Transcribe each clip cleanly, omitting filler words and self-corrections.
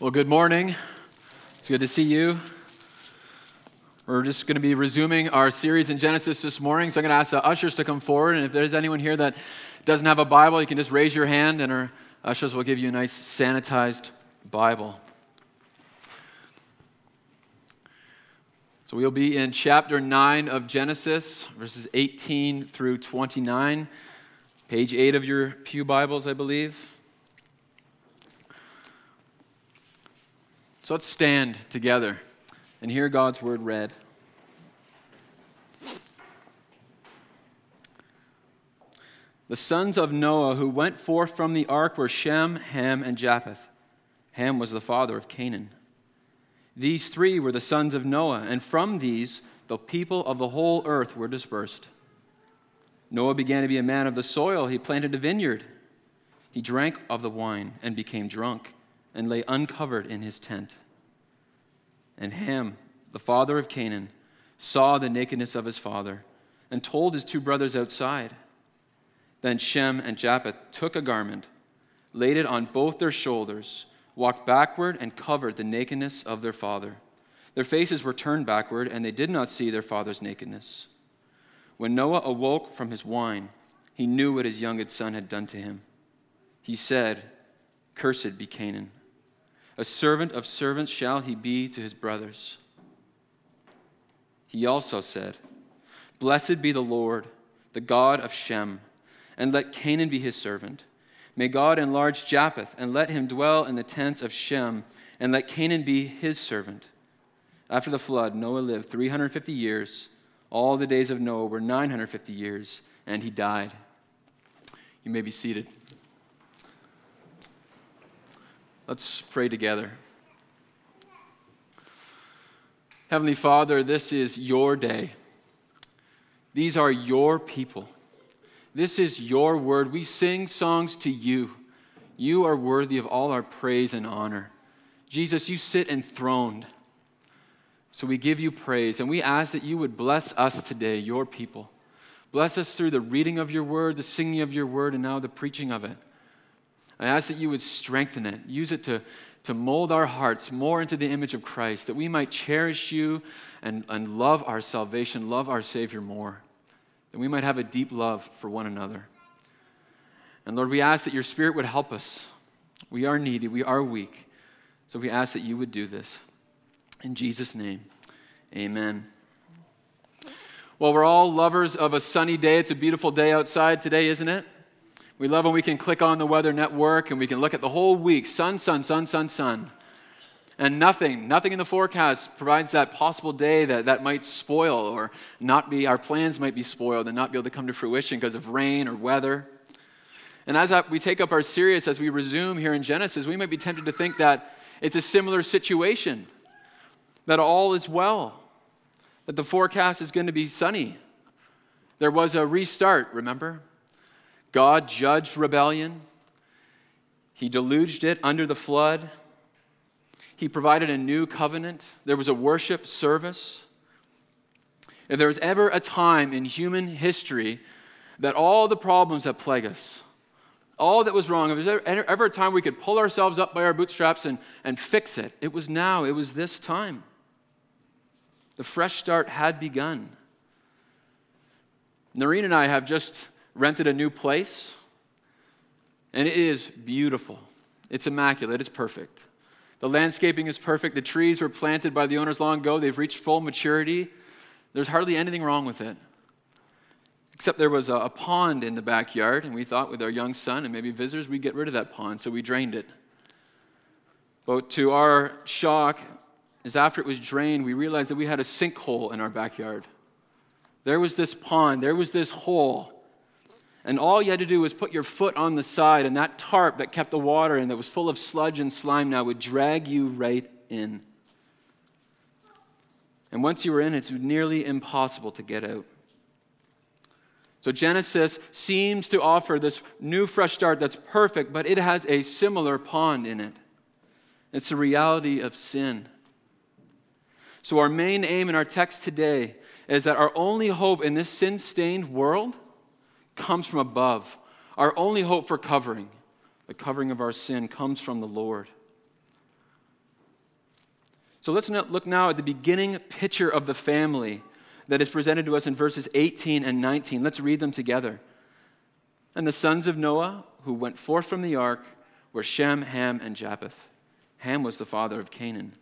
Well, good morning. It's good to see you. We're just going to be resuming our series in Genesis this morning, so I'm going to ask the ushers to come forward, and if there's anyone here that doesn't have a Bible, you can just raise your hand, and our ushers will give you a nice sanitized Bible. So we'll be in chapter 9 of Genesis, verses 18 through 29, page 8 of your pew Bibles, I believe. So let's stand together and hear God's word read. The sons of Noah who went forth from the ark were Shem, Ham, and Japheth. Ham was the father of Canaan. These three were the sons of Noah, and from these the people of the whole earth were dispersed. Noah began to be a man of the soil. He planted a vineyard. He drank of the wine and became drunk, and lay uncovered in his tent. And Ham, the father of Canaan, saw the nakedness of his father, and told his two brothers outside. Then Shem and Japheth took a garment, laid it on both their shoulders, walked backward, and covered the nakedness of their father. Their faces were turned backward, and they did not see their father's nakedness. When Noah awoke from his wine, he knew what his youngest son had done to him. He said, "Cursed be Canaan. A servant of servants shall he be to his brothers." He also said, "Blessed be the Lord, the God of Shem, and let Canaan be his servant. May God enlarge Japheth, and let him dwell in the tents of Shem, and let Canaan be his servant." After the flood, Noah lived 350 years. All the days of Noah were 950 years, and he died. You may be seated. Let's pray together. Heavenly Father, this is your day. These are your people. This is your word. We sing songs to you. You are worthy of all our praise and honor. Jesus, you sit enthroned. So we give you praise, and we ask that you would bless us today, your people. Bless us through the reading of your word, the singing of your word, and now the preaching of it. I ask that you would strengthen it, use it to mold our hearts more into the image of Christ, that we might cherish you and love our salvation, love our Savior more, that we might have a deep love for one another. And Lord, we ask that your Spirit would help us. We are needy, we are weak, so we ask that you would do this. In Jesus' name, amen. Well, we're all lovers of a sunny day. It's a beautiful day outside today, isn't it? We love when we can click on the Weather Network and we can look at the whole week, sun, sun, sun, sun, sun. And nothing in the forecast provides that possible day that might spoil or not be, our plans might be spoiled and not be able to come to fruition because of rain or weather. And as we take up our series, as we resume here in Genesis, we might be tempted to think that it's a similar situation, that all is well, that the forecast is going to be sunny. There was a restart, remember? God judged rebellion. He deluged it under the flood. He provided a new covenant. There was a worship service. If there was ever a time in human history that all the problems that plague us, all that was wrong, if there was ever a time we could pull ourselves up by our bootstraps and fix it, it was now, it was this time. The fresh start had begun. Noreen and I have just rented a new place, and it is beautiful. It's immaculate. It's perfect. The landscaping is perfect. The trees were planted by the owners long ago. They've reached full maturity. There's hardly anything wrong with it, except there was a pond in the backyard, and we thought with our young son and maybe visitors, we'd get rid of that pond, so we drained it. But to our shock, is after it was drained, we realized that we had a sinkhole in our backyard. There was this pond. There was this hole. And all you had to do was put your foot on the side, and that tarp that kept the water in that was full of sludge and slime now would drag you right in. And once you were in, it's nearly impossible to get out. So Genesis seems to offer this new fresh start that's perfect, but it has a similar pond in it. It's the reality of sin. So our main aim in our text today is that our only hope in this sin-stained world comes from above. Our only hope for covering, the covering of our sin, comes from the Lord. So let's look now at the beginning picture of the family that is presented to us in verses 18 and 19. Let's read them together. And the sons of Noah, who went forth from the ark, were Shem, Ham, and Japheth. Ham was the father of Canaan.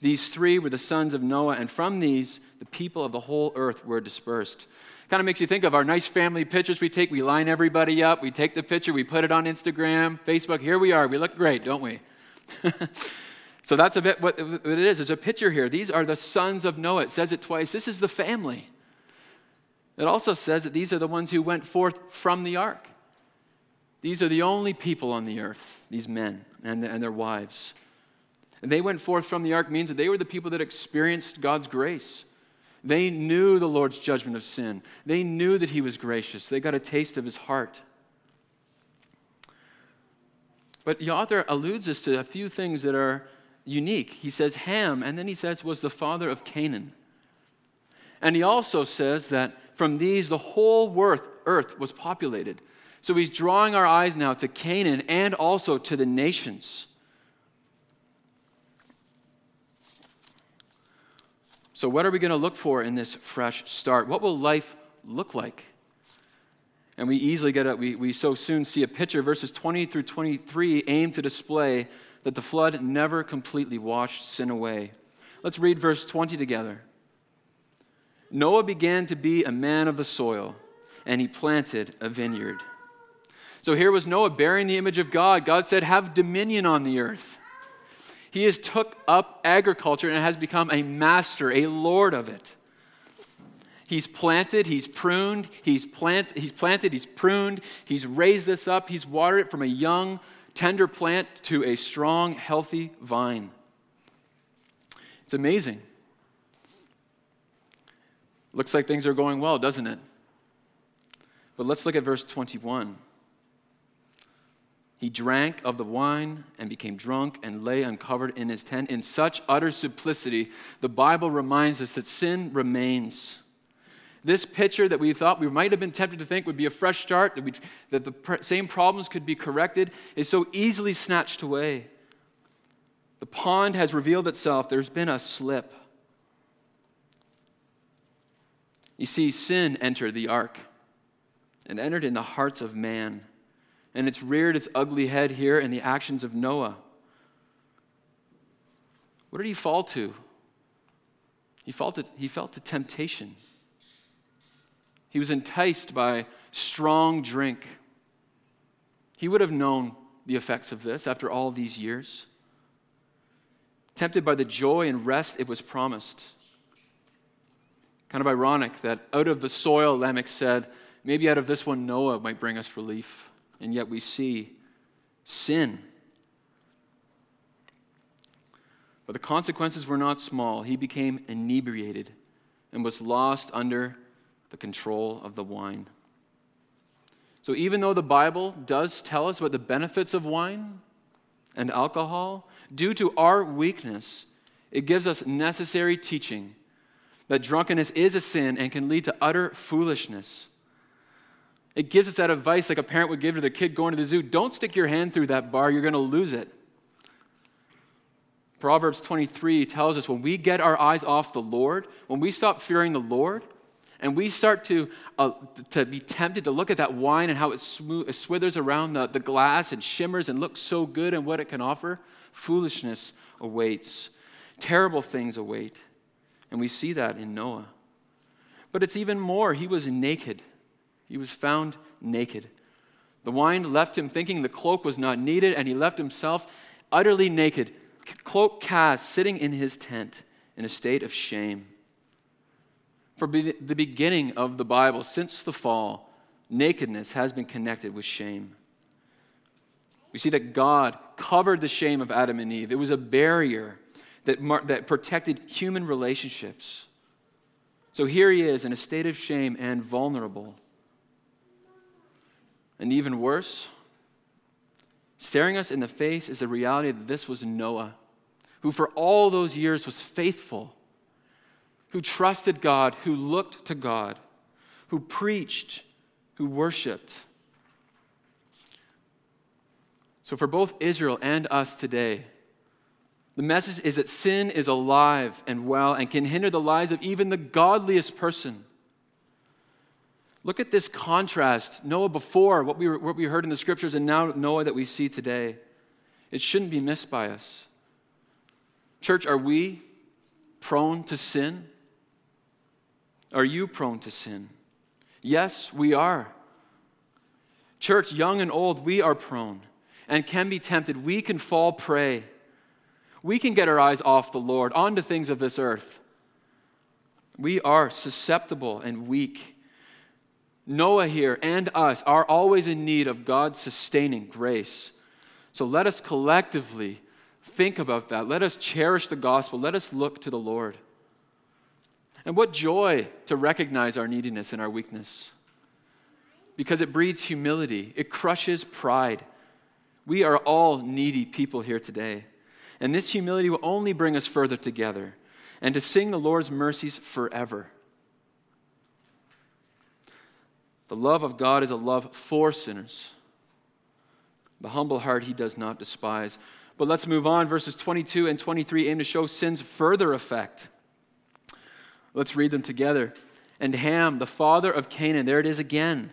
These three were the sons of Noah, and from these, the people of the whole earth were dispersed. Kind of makes you think of our nice family pictures we take. We line everybody up. We take the picture. We put it on Instagram, Facebook. Here we are. We look great, don't we? So that's a bit what it is. There's a picture here. These are the sons of Noah. It says it twice. This is the family. It also says that these are the ones who went forth from the ark. These are the only people on the earth, these men and their wives. And they went forth from the ark means that they were the people that experienced God's grace. They knew the Lord's judgment of sin. They knew that he was gracious. They got a taste of his heart. But the author alludes us to a few things that are unique. He says Ham, and then he says was the father of Canaan. And he also says that from these the whole earth was populated. So he's drawing our eyes now to Canaan and also to the nations. So what are we going to look for in this fresh start? What will life look like? And we easily get it. We so soon see a picture. Verses 20 through 23 aim to display that the flood never completely washed sin away. Let's read verse 20 together. Noah began to be a man of the soil, and he planted a vineyard. So here was Noah bearing the image of God. God said, have dominion on the earth. He has took up agriculture and has become a master, a lord of it. He's planted, he's pruned, he's pruned, he's raised this up, he's watered it from a young, tender plant to a strong, healthy vine. It's amazing. Looks like things are going well, doesn't it? But let's look at verse 21. He drank of the wine and became drunk and lay uncovered in his tent. In such utter simplicity, the Bible reminds us that sin remains. This picture that we thought we might have been tempted to think would be a fresh start, that the same problems could be corrected, is so easily snatched away. The pond has revealed itself. There's been a slip. You see, sin entered the ark and entered in the hearts of man. And it's reared its ugly head here in the actions of Noah. What did he fall to? He fell to temptation. He was enticed by strong drink. He would have known the effects of this after all these years. Tempted by the joy and rest it was promised. Kind of ironic that out of the soil, Lamech said, maybe out of this one Noah might bring us relief. And yet we see sin. But the consequences were not small. He became inebriated and was lost under the control of the wine. So even though the Bible does tell us about the benefits of wine and alcohol, due to our weakness, it gives us necessary teaching that drunkenness is a sin and can lead to utter foolishness. It gives us that advice like a parent would give to their kid going to the zoo. Don't stick your hand through that bar. You're going to lose it. Proverbs 23 tells us when we get our eyes off the Lord, when we stop fearing the Lord, and we start to be tempted to look at that wine and how it swithers around the glass and shimmers and looks so good and what it can offer, foolishness awaits. Terrible things await. And we see that in Noah. But it's even more. He was naked. He was found naked. The wine left him thinking the cloak was not needed, and he left himself utterly naked, cloak cast, sitting in his tent in a state of shame. From the beginning of the Bible, since the fall, nakedness has been connected with shame. We see that God covered the shame of Adam and Eve. It was a barrier that protected human relationships. So here he is in a state of shame and vulnerable. And even worse, staring us in the face is the reality that this was Noah, who for all those years was faithful, who trusted God, who looked to God, who preached, who worshiped. So for both Israel and us today, The message is that sin is alive and well and can hinder the lives of even the godliest person. Look at this contrast. Noah before, what we heard in the scriptures, and now Noah that we see today. It shouldn't be missed by us. Church, are we prone to sin? Are you prone to sin? Yes, we are. Church, young and old, we are prone and can be tempted. We can fall prey. We can get our eyes off the Lord, onto things of this earth. We are susceptible and weak. Noah here and us are always in need of God's sustaining grace. So let us collectively think about that. Let us cherish the gospel. Let us look to the Lord. And what joy to recognize our neediness and our weakness, because it breeds humility. It crushes pride. We are all needy people here today. And this humility will only bring us further together and to sing the Lord's mercies forever. The love of God is a love for sinners. The humble heart he does not despise. But let's move on. Verses 22 and 23 aim to show sin's further effect. Let's read them together. And Ham, the father of Canaan, there it is again,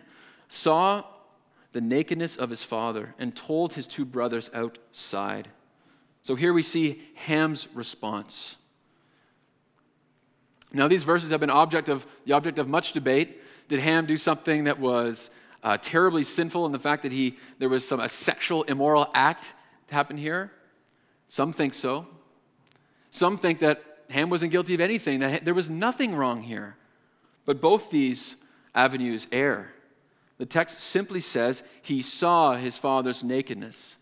saw the nakedness of his father and told his two brothers outside. So here we see Ham's response. Now these verses have been the object of much debate. Did Ham do something that was terribly sinful in the fact that there was a sexual immoral act that happened here? Some think so. Some think that Ham wasn't guilty of anything, that there was nothing wrong here. But both these avenues err. The text simply says he saw his father's nakedness.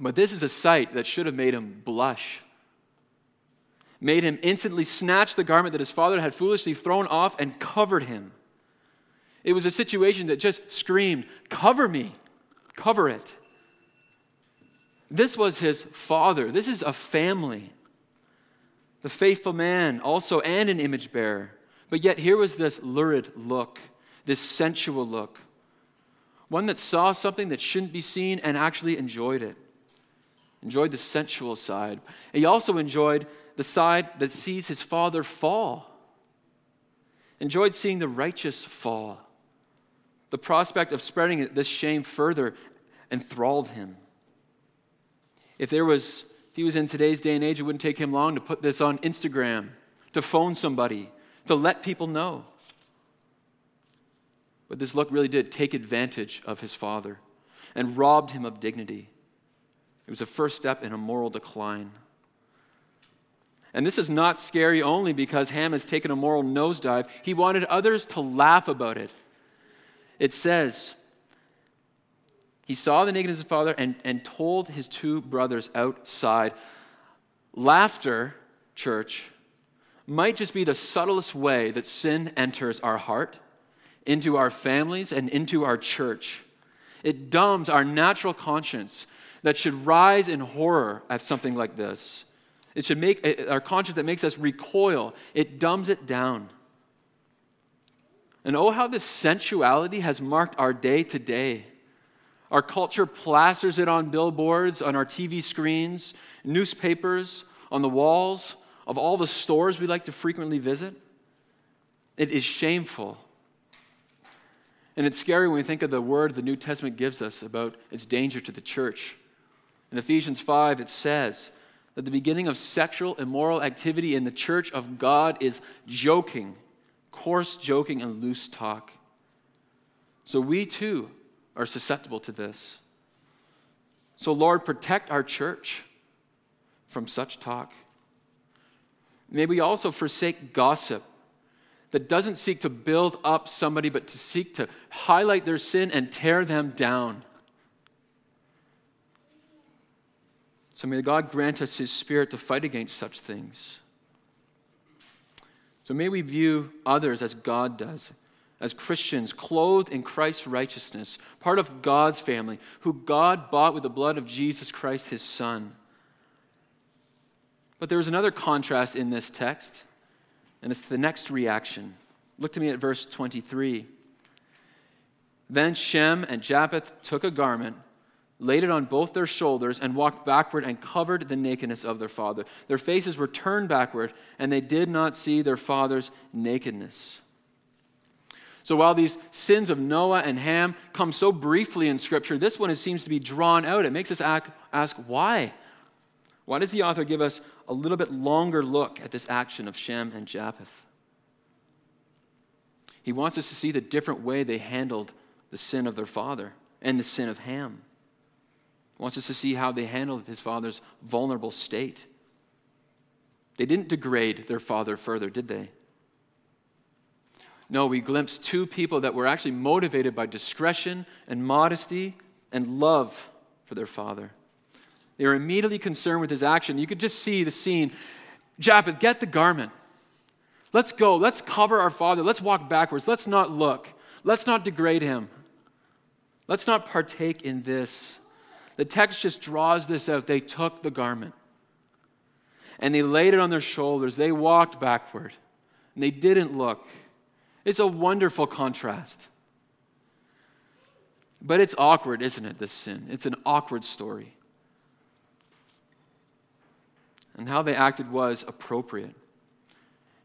But this is a sight that should have made him blush, made him instantly snatch the garment that his father had foolishly thrown off and covered him. It was a situation that just screamed, "Cover me, cover it." This was his father. This is a family. The faithful man also and an image bearer. But yet here was this lurid look, this sensual look, one that saw something that shouldn't be seen and actually enjoyed it. Enjoyed the sensual side. He also enjoyed the side that sees his father fall. Enjoyed seeing the righteous fall. The prospect of spreading this shame further enthralled him. If he was in today's day and age, it wouldn't take him long to put this on Instagram, to phone somebody, to let people know. But this look really did take advantage of his father and robbed him of dignity. It was a first step in a moral decline. And this is not scary only because Ham has taken a moral nosedive. He wanted others to laugh about it. It says, he saw the nakedness of his father and told his two brothers outside. Laughter, church, might just be the subtlest way that sin enters our heart, into our families, and into our church. It dumbs our natural conscience that should rise in horror at something like this. It should make our conscience that makes us recoil. It dumbs it down. And oh, how this sensuality has marked our day to day. Our culture plasters it on billboards, on our TV screens, newspapers, on the walls of all the stores we like to frequently visit. It is shameful. And it's scary when we think of the word the New Testament gives us about its danger to the church. In Ephesians 5, it says that the beginning of sexual immoral activity in the church of God is joking, coarse joking, and loose talk. So we too are susceptible to this. So Lord, protect our church from such talk. May we also forsake gossip that doesn't seek to build up somebody, but to seek to highlight their sin and tear them down. So may God grant us his spirit to fight against such things. So may we view others as God does, as Christians, clothed in Christ's righteousness, part of God's family, who God bought with the blood of Jesus Christ, his Son. But there's another contrast in this text, and it's the next reaction. Look to me at verse 23. Then Shem and Japheth took a garment, laid it on both their shoulders, and walked backward and covered the nakedness of their father. Their faces were turned backward, and they did not see their father's nakedness. So while these sins of Noah and Ham come so briefly in Scripture, this one seems to be drawn out. It makes us ask why. Why does the author give us a little bit longer look at this action of Shem and Japheth? He wants us to see the different way they handled the sin of their father and the sin of Ham. He wants us to see how they handled his father's vulnerable state. They didn't degrade their father further, did they? No, we glimpse two people that were actually motivated by discretion and modesty and love for their father. They were immediately concerned with his action. You could just see the scene. Japheth, get the garment. Let's go. Let's cover our father. Let's walk backwards. Let's not look. Let's not degrade him. Let's not partake in this. The text just draws this out. They took the garment and they laid it on their shoulders. They walked backward and they didn't look. It's a wonderful contrast. But it's awkward, isn't it, this sin? It's an awkward story. And how they acted was appropriate.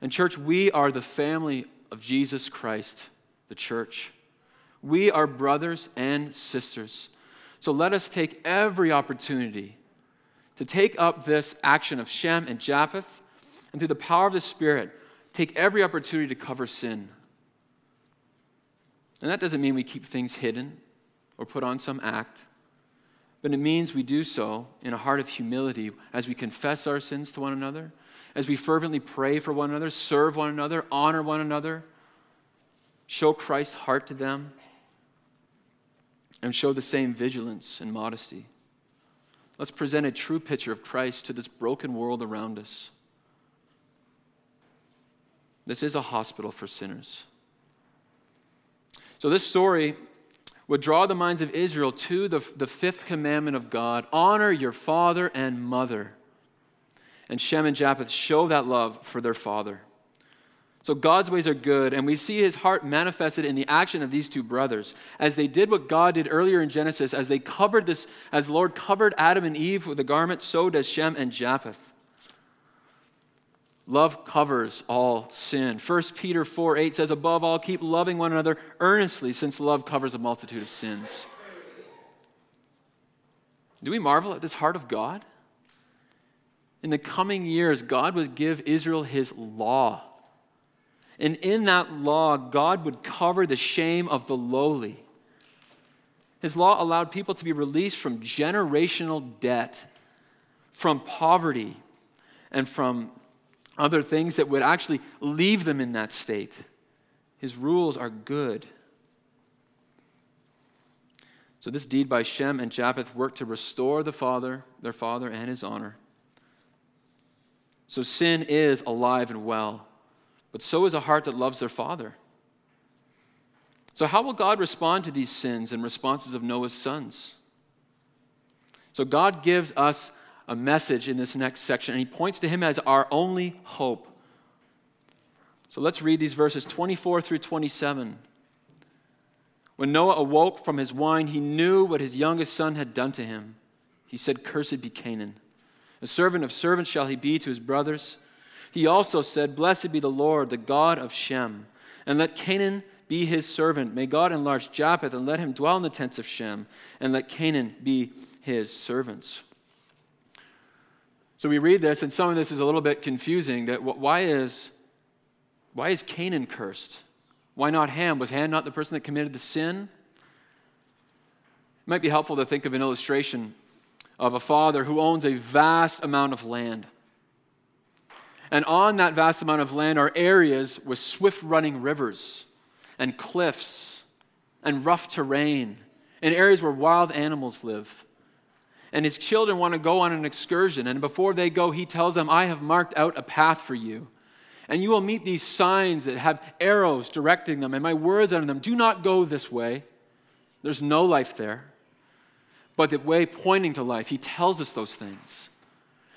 And church, we are the family of Jesus Christ, the church. We are brothers and sisters. So let us take every opportunity to take up this action of Shem and Japheth, and through the power of the Spirit, take every opportunity to cover sin. And that doesn't mean we keep things hidden or put on some act, but it means we do so in a heart of humility as we confess our sins to one another, as we fervently pray for one another, serve one another, honor one another, show Christ's heart to them, and show the same vigilance and modesty. Let's present a true picture of Christ to this broken world around us. This is a hospital for sinners. So this story would draw the minds of Israel to the fifth commandment of God, honor your father and mother. And Shem and Japheth show that love for their father. So God's ways are good, and we see his heart manifested in the action of these two brothers as they did what God did earlier in Genesis, as they covered this, as the Lord covered Adam and Eve with a garment, so does Shem and Japheth. Love covers all sin. 1 Peter 4:8 says, above all, keep loving one another earnestly, since love covers a multitude of sins. Do we marvel at this heart of God? In the coming years, God would give Israel his law. And in that law, God would cover the shame of the lowly. His law allowed people to be released from generational debt, from poverty, and from other things that would actually leave them in that state. His rules are good. So this deed by Shem and Japheth worked to restore their father and his honor. So sin is alive and well, but so is a heart that loves their father. So how will God respond to these sins and responses of Noah's sons? So God gives us a message in this next section, and he points to him as our only hope. So let's read these verses 24 through 27. When Noah awoke from his wine, he knew what his youngest son had done to him. He said, cursed be Canaan. A servant of servants shall he be to his brothers. He also said, blessed be the Lord, the God of Shem, and let Canaan be his servant. May God enlarge Japheth, and let him dwell in the tents of Shem, and let Canaan be his servants. So we read this, and some of this is a little bit confusing. That why is Canaan cursed? Why not Ham? Was Ham not the person that committed the sin? It might be helpful to think of an illustration of a father who owns a vast amount of land. And on that vast amount of land are areas with swift-running rivers and cliffs and rough terrain and areas where wild animals live. And his children want to go on an excursion. And before they go, he tells them, I have marked out a path for you. And you will meet these signs that have arrows directing them. And my words on them, do not go this way. There's no life there. But the way pointing to life, he tells us those things.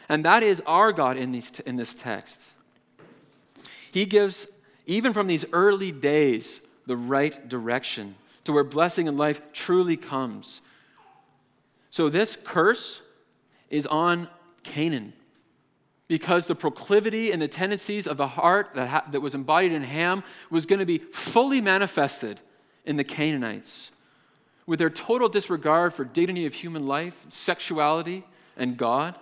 And that is our God in this text. He gives, even from these early days, the right direction to where blessing and life truly comes. So this curse is on Canaan, because the proclivity and the tendencies of the heart that was embodied in Ham was going to be fully manifested in the Canaanites, with their total disregard for dignity of human life, sexuality, and God.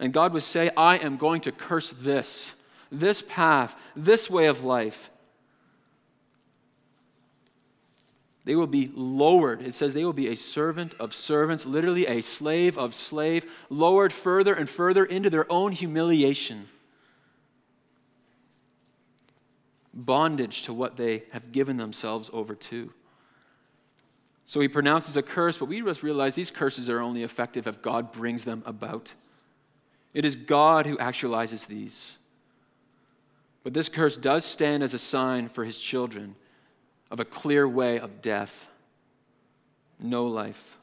And God would say, I am going to curse this path, this way of life. They will be lowered. It says they will be a servant of servants, literally a slave of slave, lowered further and further into their own humiliation. Bondage to what they have given themselves over to. So he pronounces a curse, but we must realize these curses are only effective if God brings them about. It is God who actualizes these. But this curse does stand as a sign for his children of a clear way of death, no life.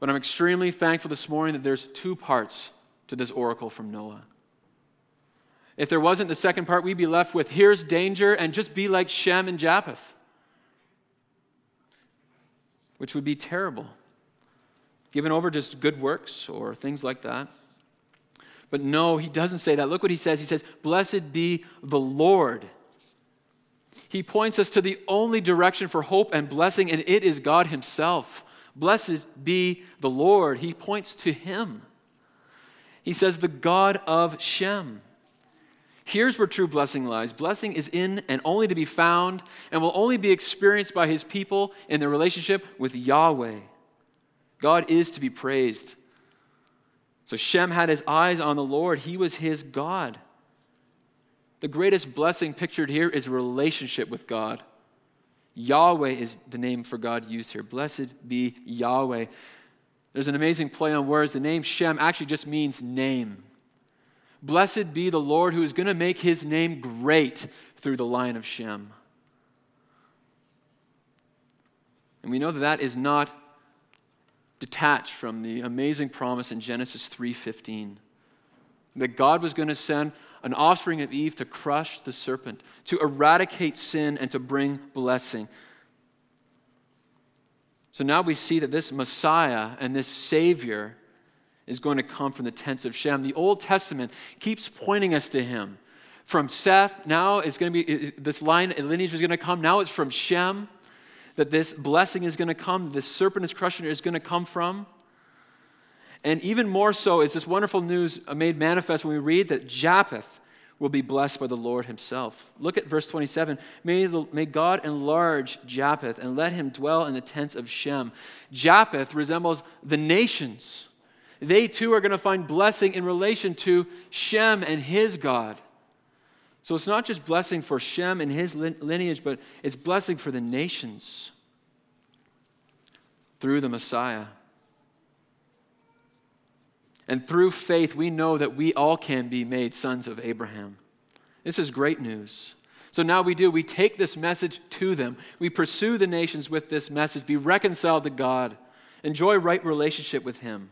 But I'm extremely thankful this morning that there's two parts to this oracle from Noah. If there wasn't the second part, we'd be left with, here's danger, and just be like Shem and Japheth, which would be terrible, given over just good works or things like that. But no, he doesn't say that. Look what he says. He says, blessed be the Lord. He points us to the only direction for hope and blessing, and it is God himself. Blessed be the Lord. He points to him. He says, the God of Shem. Here's where true blessing lies. Blessing is in and only to be found and will only be experienced by his people in their relationship with Yahweh. God is to be praised. So Shem had his eyes on the Lord. He was his God. The greatest blessing pictured here is relationship with God. Yahweh is the name for God used here. Blessed be Yahweh. There's an amazing play on words. The name Shem actually just means name. Blessed be the Lord who is going to make his name great through the line of Shem. And we know that that is not detached from the amazing promise in Genesis 3:15, that God was going to send an offspring of Eve to crush the serpent, to eradicate sin, and to bring blessing. So now we see that this Messiah and this Savior is going to come from the tents of Shem. The Old Testament keeps pointing us to him. From Seth, now it's going to be, this line, lineage is going to come. Now it's from Shem that this blessing is going to come, this serpent is crushing is going to come from. And even more so is this wonderful news made manifest when we read that Japheth will be blessed by the Lord himself. Look at verse 27. May God enlarge Japheth and let him dwell in the tents of Shem. Japheth resembles the nations. They too are going to find blessing in relation to Shem and his God. So it's not just blessing for Shem and his lineage, but it's blessing for the nations through the Messiah. And through faith, we know that we all can be made sons of Abraham. This is great news. So now we take this message to them. We pursue the nations with this message, be reconciled to God, enjoy right relationship with him.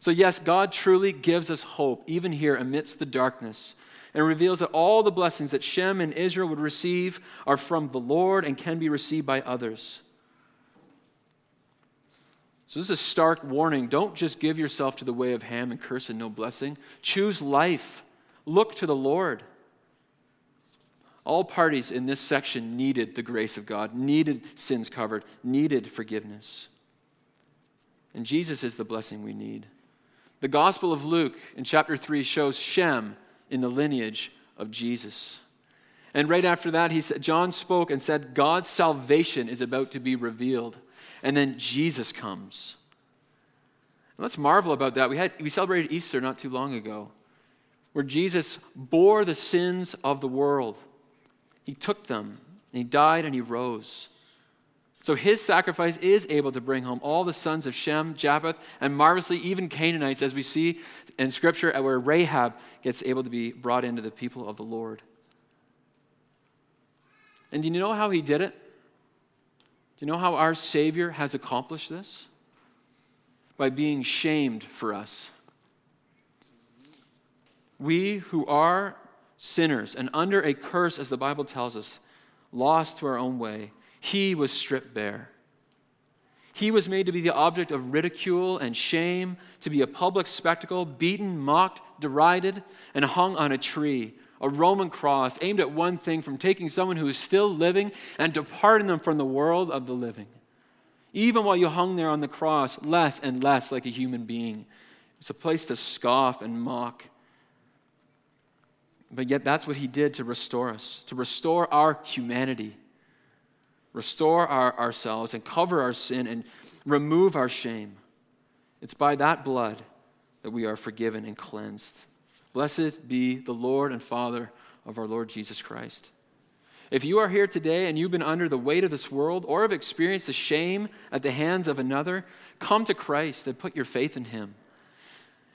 So yes, God truly gives us hope, even here amidst the darkness, and reveals that all the blessings that Shem and Israel would receive are from the Lord and can be received by others. So this is a stark warning. Don't just give yourself to the way of Ham and curse and no blessing. Choose life. Look to the Lord. All parties in this section needed the grace of God, needed sins covered, needed forgiveness. And Jesus is the blessing we need. The Gospel of Luke in chapter 3 shows Shem in the lineage of Jesus. And right after that, John spoke and said, God's salvation is about to be revealed. And then Jesus comes. And let's marvel about that. We celebrated Easter not too long ago, where Jesus bore the sins of the world. He took them, and he died, and he rose. So his sacrifice is able to bring home all the sons of Shem, Japheth, and marvelously even Canaanites, as we see in Scripture where Rahab gets able to be brought into the people of the Lord. And do you know how he did it? Do you know how our Savior has accomplished this? By being shamed for us. We who are sinners and under a curse, as the Bible tells us, lost to our own way, he was stripped bare. He was made to be the object of ridicule and shame, to be a public spectacle, beaten, mocked, derided, and hung on a tree, a Roman cross aimed at one thing: from taking someone who is still living and departing them from the world of the living. Even while you hung there on the cross, less and less like a human being. It was a place to scoff and mock. But yet that's what he did to restore us, to restore our humanity, restore ourselves and cover our sin and remove our shame. It's by that blood that we are forgiven and cleansed. Blessed be the Lord and Father of our Lord Jesus Christ. If you are here today and you've been under the weight of this world or have experienced the shame at the hands of another, come to Christ and put your faith in him.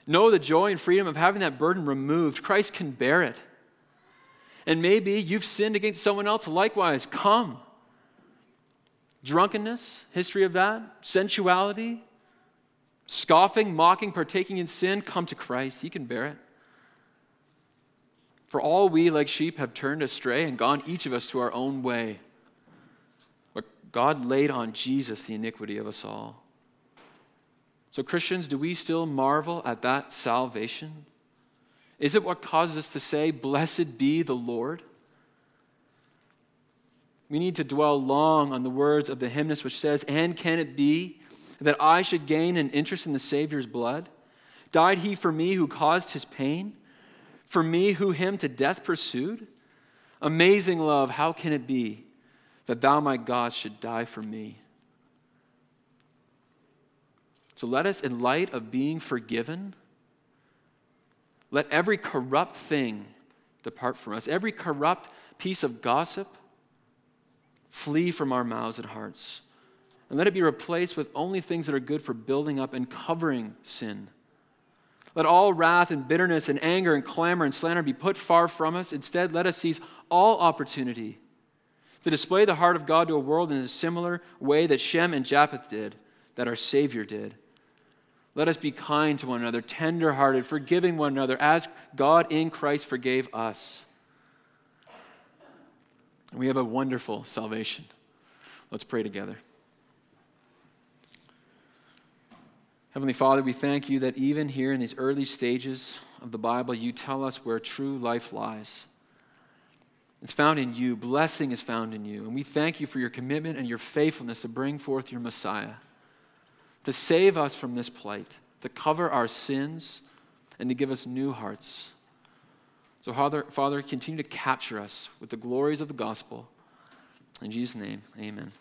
Know the joy and freedom of having that burden removed. Christ can bear it. And maybe you've sinned against someone else likewise. Come. Drunkenness, history of that, sensuality, scoffing, mocking, partaking in sin, come to Christ. He can bear it. For all we, like sheep, have turned astray and gone each of us to our own way. But God laid on Jesus the iniquity of us all. So Christians, do we still marvel at that salvation? Is it what causes us to say, "Blessed be the Lord"? We need to dwell long on the words of the hymnist, which says, "And can it be that I should gain an interest in the Savior's blood? Died he for me who caused his pain? For me who him to death pursued? Amazing love, how can it be that thou, my God, should die for me?" So let us, in light of being forgiven, let every corrupt thing depart from us. Every corrupt piece of gossip flee from our mouths and hearts. And let it be replaced with only things that are good for building up and covering sin. Let all wrath and bitterness and anger and clamor and slander be put far from us. Instead, let us seize all opportunity to display the heart of God to a world in a similar way that Shem and Japheth did, that our Savior did. Let us be kind to one another, tender-hearted, forgiving one another, as God in Christ forgave us. And we have a wonderful salvation. Let's pray together. Heavenly Father, we thank you that even here in these early stages of the Bible, you tell us where true life lies. It's found in you. Blessing is found in you. And we thank you for your commitment and your faithfulness to bring forth your Messiah, to save us from this plight, to cover our sins, and to give us new hearts. So, Father, continue to capture us with the glories of the gospel. In Jesus' name, amen.